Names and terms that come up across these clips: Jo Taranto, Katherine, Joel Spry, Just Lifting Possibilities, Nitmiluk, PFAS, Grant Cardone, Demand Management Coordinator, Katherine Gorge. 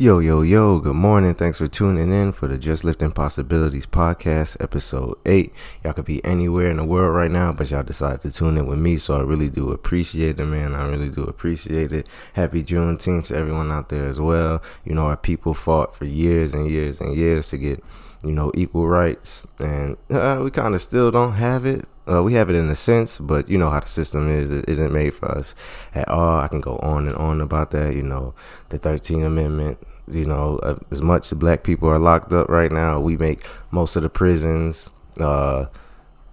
Yo, good morning. Thanks for tuning in for the Just Lifting Possibilities podcast, episode 8. Y'all could be anywhere in the world right now, but y'all decided to tune in with me, so I really do appreciate it, man. I really do appreciate it. Happy Juneteenth to everyone out there as well. You know, our people fought for years and years and years to get, you know, equal rights, and we kind of still don't have it. We have it in a sense, but you know how the system is. It isn't made for us at all. I can go on and on about that. You know, the 13th Amendment, you know, as much as black people are locked up right now, we make most of the prisons,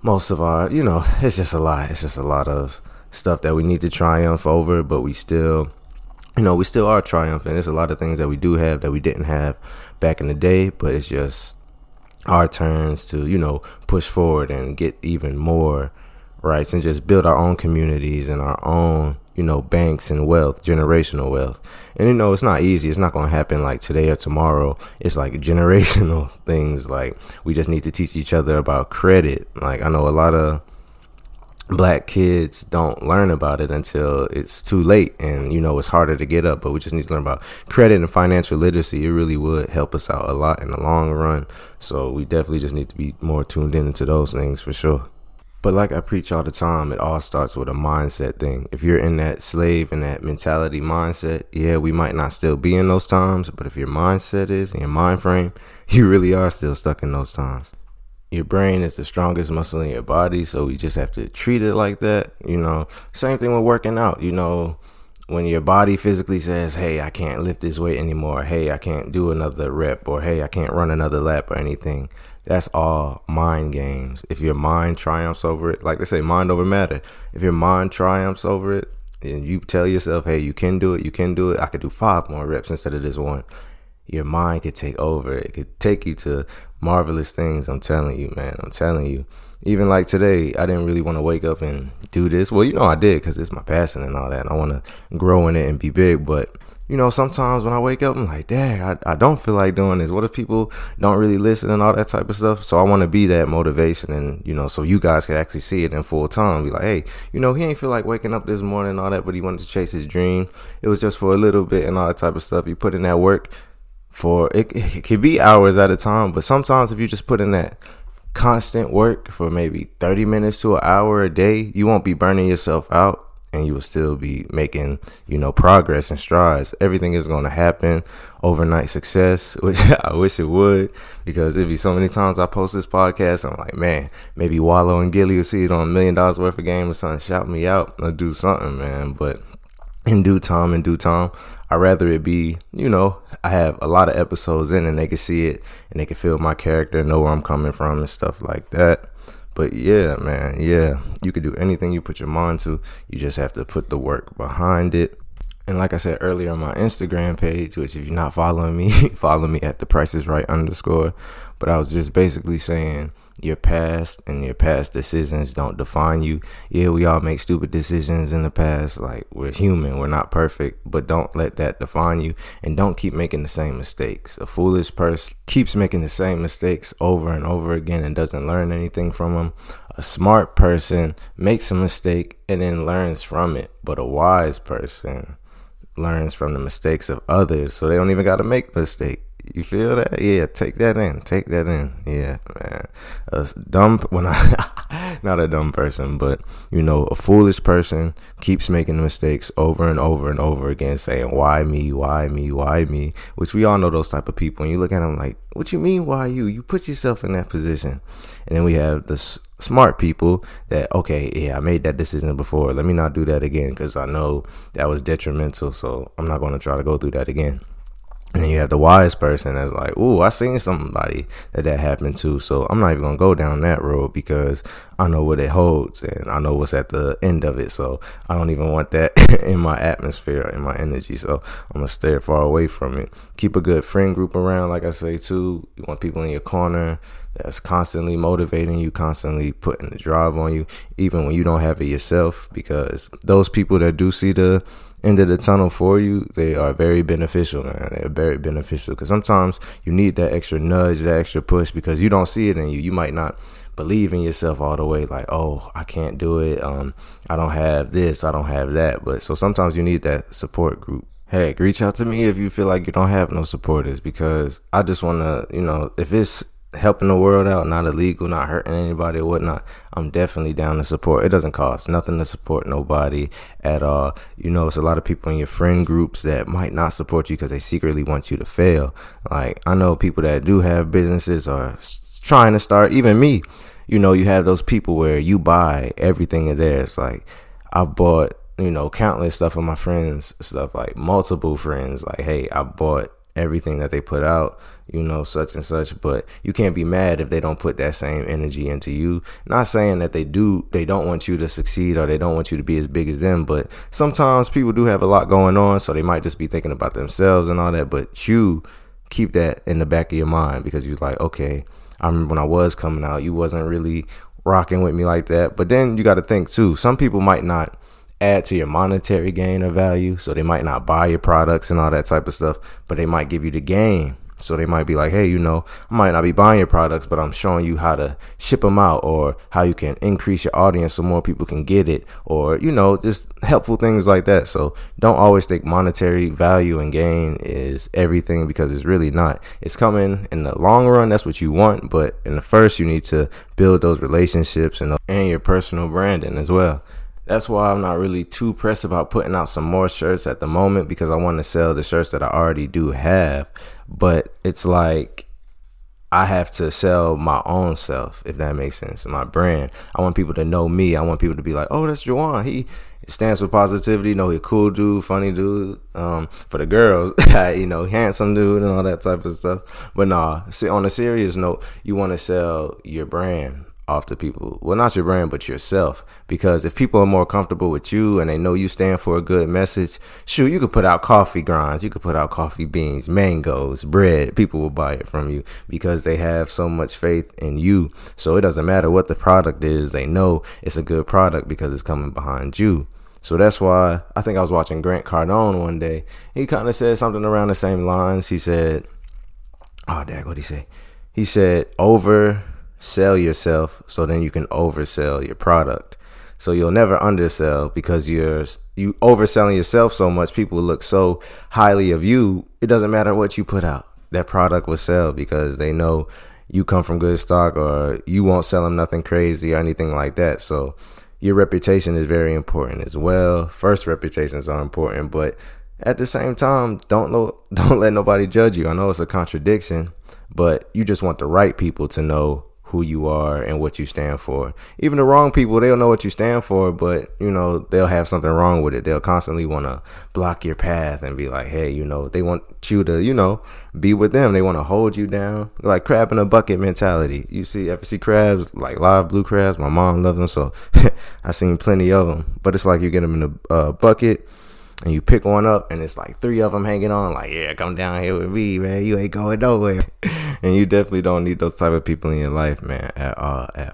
most of our, you know, it's just a lot. It's just a lot of stuff that we need to triumph over, but we still, you know, we still are triumphant. There's a lot of things that we do have that we didn't have back in the day, but it's just our turns to, you know, push forward and get even more rights and just build our own communities and our own, you know, banks and wealth, generational wealth. And, you know, it's not easy. It's not going to happen like today or tomorrow. It's like generational things. Like, we just need to teach each other about credit. Like, I know a lot of black kids don't learn about it until it's too late, and you know it's harder to get up, but we just need to learn about credit and financial literacy. It really would help us out a lot in the long run, so we definitely just need to be more tuned into those things for sure. But like I preach all the time, it all starts with a mindset thing. If you're in that slave and that mentality mindset, yeah, we might not still be in those times, but if your mindset is in your mind frame, you really are still stuck in those times. Your brain is the strongest muscle in your body, so we just have to treat it like that, you know. Same thing with working out, you know. When your body physically says, hey, I can't lift this weight anymore, hey, I can't do another rep, or hey, I can't run another lap or anything, that's all mind games. If your mind triumphs over it, like they say, mind over matter. If your mind triumphs over it and you tell yourself, hey, you can do it, I could do 5 more reps instead of this one, your mind could take over. It could take you to marvelous things. I'm telling you, man. I'm telling you. Even like today, I didn't really want to wake up and do this. Well, you know I did, because it's my passion and all that, and I want to grow in it and be big. But, you know, sometimes when I wake up, I'm like, dang, I don't feel like doing this. What if people don't really listen and all that type of stuff? So I want to be that motivation, and, you know, so you guys can actually see it in full time. Be like, hey, you know, he ain't feel like waking up this morning and all that, but he wanted to chase his dream. It was just for a little bit and all that type of stuff. You put in that work. For it could be hours at a time, but sometimes if you just put in that constant work for maybe 30 minutes to an hour a day, you won't be burning yourself out, and you will still be making, you know, progress and strides. Everything is going to happen overnight success, which I wish it would, because it'd be so many times I post this podcast, I'm like, man, maybe Wallow and Gilly will see it on $1 million worth of game or something, shout me out or do something, man. But in due time, I'd rather it be, you know, I have a lot of episodes in and they can see it and they can feel my character and know where I'm coming from and stuff like that. But yeah, man, yeah, you can do anything you put your mind to. You just have to put the work behind it. And like I said earlier on my Instagram page, which if you're not following me, follow me at @thepriceisright_. But I was just basically saying your past and your past decisions don't define you. Yeah, we all make stupid decisions in the past. Like, we're human. We're not perfect. But don't let that define you. And don't keep making the same mistakes. A foolish person keeps making the same mistakes over and over again and doesn't learn anything from them. A smart person makes a mistake and then learns from it. But a wise person learns from the mistakes of others, so they don't even got to make mistakes. You feel that? Yeah, take that in. Yeah, man. Not a dumb person, but, you know, a foolish person keeps making mistakes over and over and over again, saying, why me, which we all know those type of people. And you look at them like, what you mean, why you? You put yourself in that position. And then we have the smart people that, okay, yeah, I made that decision before. Let me not do that again, because I know that was detrimental, so I'm not going to try to go through that again. And then you have the wise person that's like, ooh, I seen somebody that happened to, so I'm not even going to go down that road, because I know what it holds and I know what's at the end of it. So I don't even want that in my atmosphere, in my energy. So I'm going to stay far away from it. Keep a good friend group around, like I say, too. You want people in your corner that's constantly motivating you, constantly putting the drive on you, even when you don't have it yourself, because those people that do see the end of the tunnel for you, they are very beneficial, man. They're very beneficial, because sometimes you need that extra nudge, that extra push, because you don't see it in you. You might not believe in yourself all the way, like, oh, I can't do it, I don't have this, I don't have that. But so sometimes you need that support group heck, reach out to me if you feel like you don't have no supporters, because I just want to, you know, if it's helping the world out, not illegal, not hurting anybody or whatnot, I'm definitely down to support. It doesn't cost nothing to support nobody at all. You know, it's a lot of people in your friend groups that might not support you because they secretly want you to fail. Like, I know people that do have businesses or trying to start, even me, you know, you have those people where you buy everything of theirs. Like, I've bought, you know, countless stuff of my friends' stuff, like multiple friends, like, hey, I bought everything that they put out, you know, such and such. But you can't be mad if they don't put that same energy into you. Not saying that they don't want you to succeed or they don't want you to be as big as them, but sometimes people do have a lot going on, so they might just be thinking about themselves and all that. But you keep that in the back of your mind, because you're like, okay, I remember when I was coming out, you wasn't really rocking with me like that. But then you got to think too, some people might not add to your monetary gain or value, so they might not buy your products and all that type of stuff, but they might give you the game. So they might be like, hey, you know, I might not be buying your products, but I'm showing you how to ship them out, or how you can increase your audience so more people can get it, or, you know, just helpful things like that. So don't always think monetary value and gain is everything, because it's really not. It's coming in the long run. That's what you want. But in the first, you need to build those relationships and your personal branding as well. That's why I'm not really too pressed about putting out some more shirts at the moment, because I want to sell the shirts that I already do have. But it's like, I have to sell my own self, if that makes sense, my brand. I want people to know me. I want people to be like, oh, that's Juwan. He stands for positivity. You know, he's a cool dude, funny dude. For the girls, you know, handsome dude and all that type of stuff. But nah, see, on a serious note, you want to sell your brand off to people. Well, not your brand, but yourself. Because if people are more comfortable with you and they know you stand for a good message, shoot, you could put out coffee grinds, you could put out coffee beans, mangoes, bread. People will buy it from you because they have so much faith in you. So it doesn't matter what the product is, they know it's a good product because it's coming behind you. So that's why, I think I was watching Grant Cardone one day. He kind of said something around the same lines. He said, oh, dang, what'd he say? He said, oversell yourself, so then you can oversell your product. So you'll never undersell, because you overselling yourself so much, people look so highly of you, it doesn't matter what you put out, that product will sell, because they know you come from good stock, or you won't sell them nothing crazy or anything like that. So your reputation is very important as well. First, reputations are important, but at the same time, don't let nobody judge you. I know it's a contradiction, but you just want the right people to know who you are and what you stand for. Even the wrong people, they don't know what you stand for, but, you know, they'll have something wrong with it. They'll constantly want to block your path and be like, hey, you know, they want you to, you know, be with them. They want to hold you down, like crab in a bucket mentality. You ever see crabs, like live blue crabs? My mom loves them, so I seen plenty of them. But it's like you get them in a bucket, and you pick one up, and it's like three of them hanging on, like, yeah, come down here with me, man. You ain't going nowhere. And you definitely don't need those type of people in your life, man, at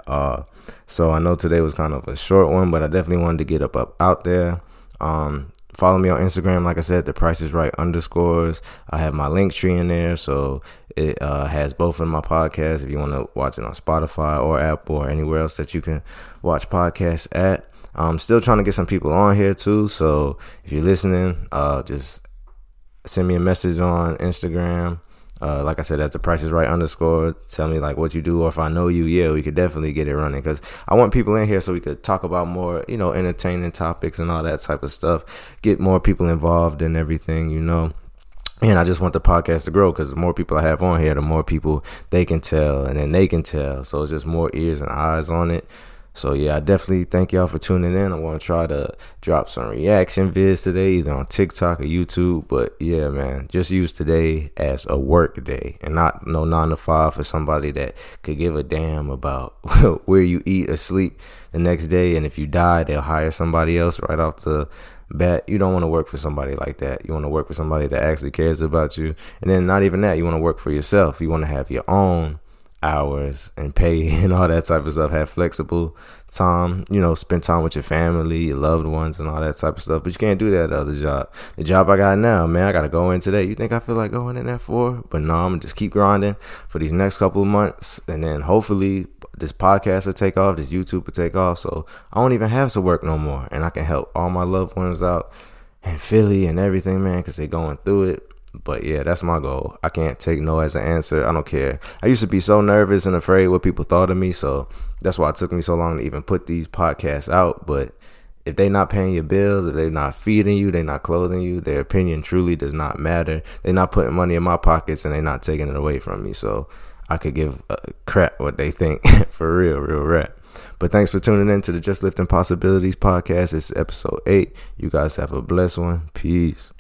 all. So I know today was kind of a short one, but I definitely wanted to get up out there. Follow me on Instagram. Like I said, the price is right _. I have my link tree in there, so it has both of my podcasts. If you want to watch it on Spotify or Apple or anywhere else that you can watch podcasts at. I'm still trying to get some people on here too, so if you're listening, just send me a message on Instagram. Like I said, that's the price is right _. Tell me like what you do, or if I know you, yeah, we could definitely get it running, because I want people in here so we could talk about more, you know, entertaining topics and all that type of stuff, get more people involved in everything, you know. And I just want the podcast to grow, because the more people I have on here, the more people they can tell, and then they can tell, so it's just more ears and eyes on it. So, yeah, I definitely thank y'all for tuning in. I want to try to drop some reaction vids today, either on TikTok or YouTube. But, yeah, man, just use today as a work day, and not no 9 to 5 for somebody that could give a damn about where you eat or sleep the next day. And if you die, they'll hire somebody else right off the bat. You don't want to work for somebody like that. You want to work for somebody that actually cares about you. And then not even that, you want to work for yourself. You want to have your own hours and pay and all that type of stuff, have flexible time, you know, spend time with your family, your loved ones and all that type of stuff. But you can't do that at the other job. The job I got now, man, I gotta go in today. You think I feel like going in at 4? But no, I'm just keep grinding for these next couple of months, and then hopefully this podcast will take off, this YouTube will take off, so I don't even have to work no more, and I can help all my loved ones out, and Philly and everything, man, because they're going through it. But yeah, that's my goal. I can't take no as an answer. I don't care. I used to be so nervous and afraid what people thought of me, so that's why it took me so long to even put these podcasts out. But if they're not paying your bills, if they're not feeding you, they're not clothing you, their opinion truly does not matter. They're not putting money in my pockets and they're not taking it away from me, so I could give a crap what they think. For real rap. But thanks for tuning in to the Just Lifting Possibilities podcast. It's episode 8. You guys have a blessed one. Peace.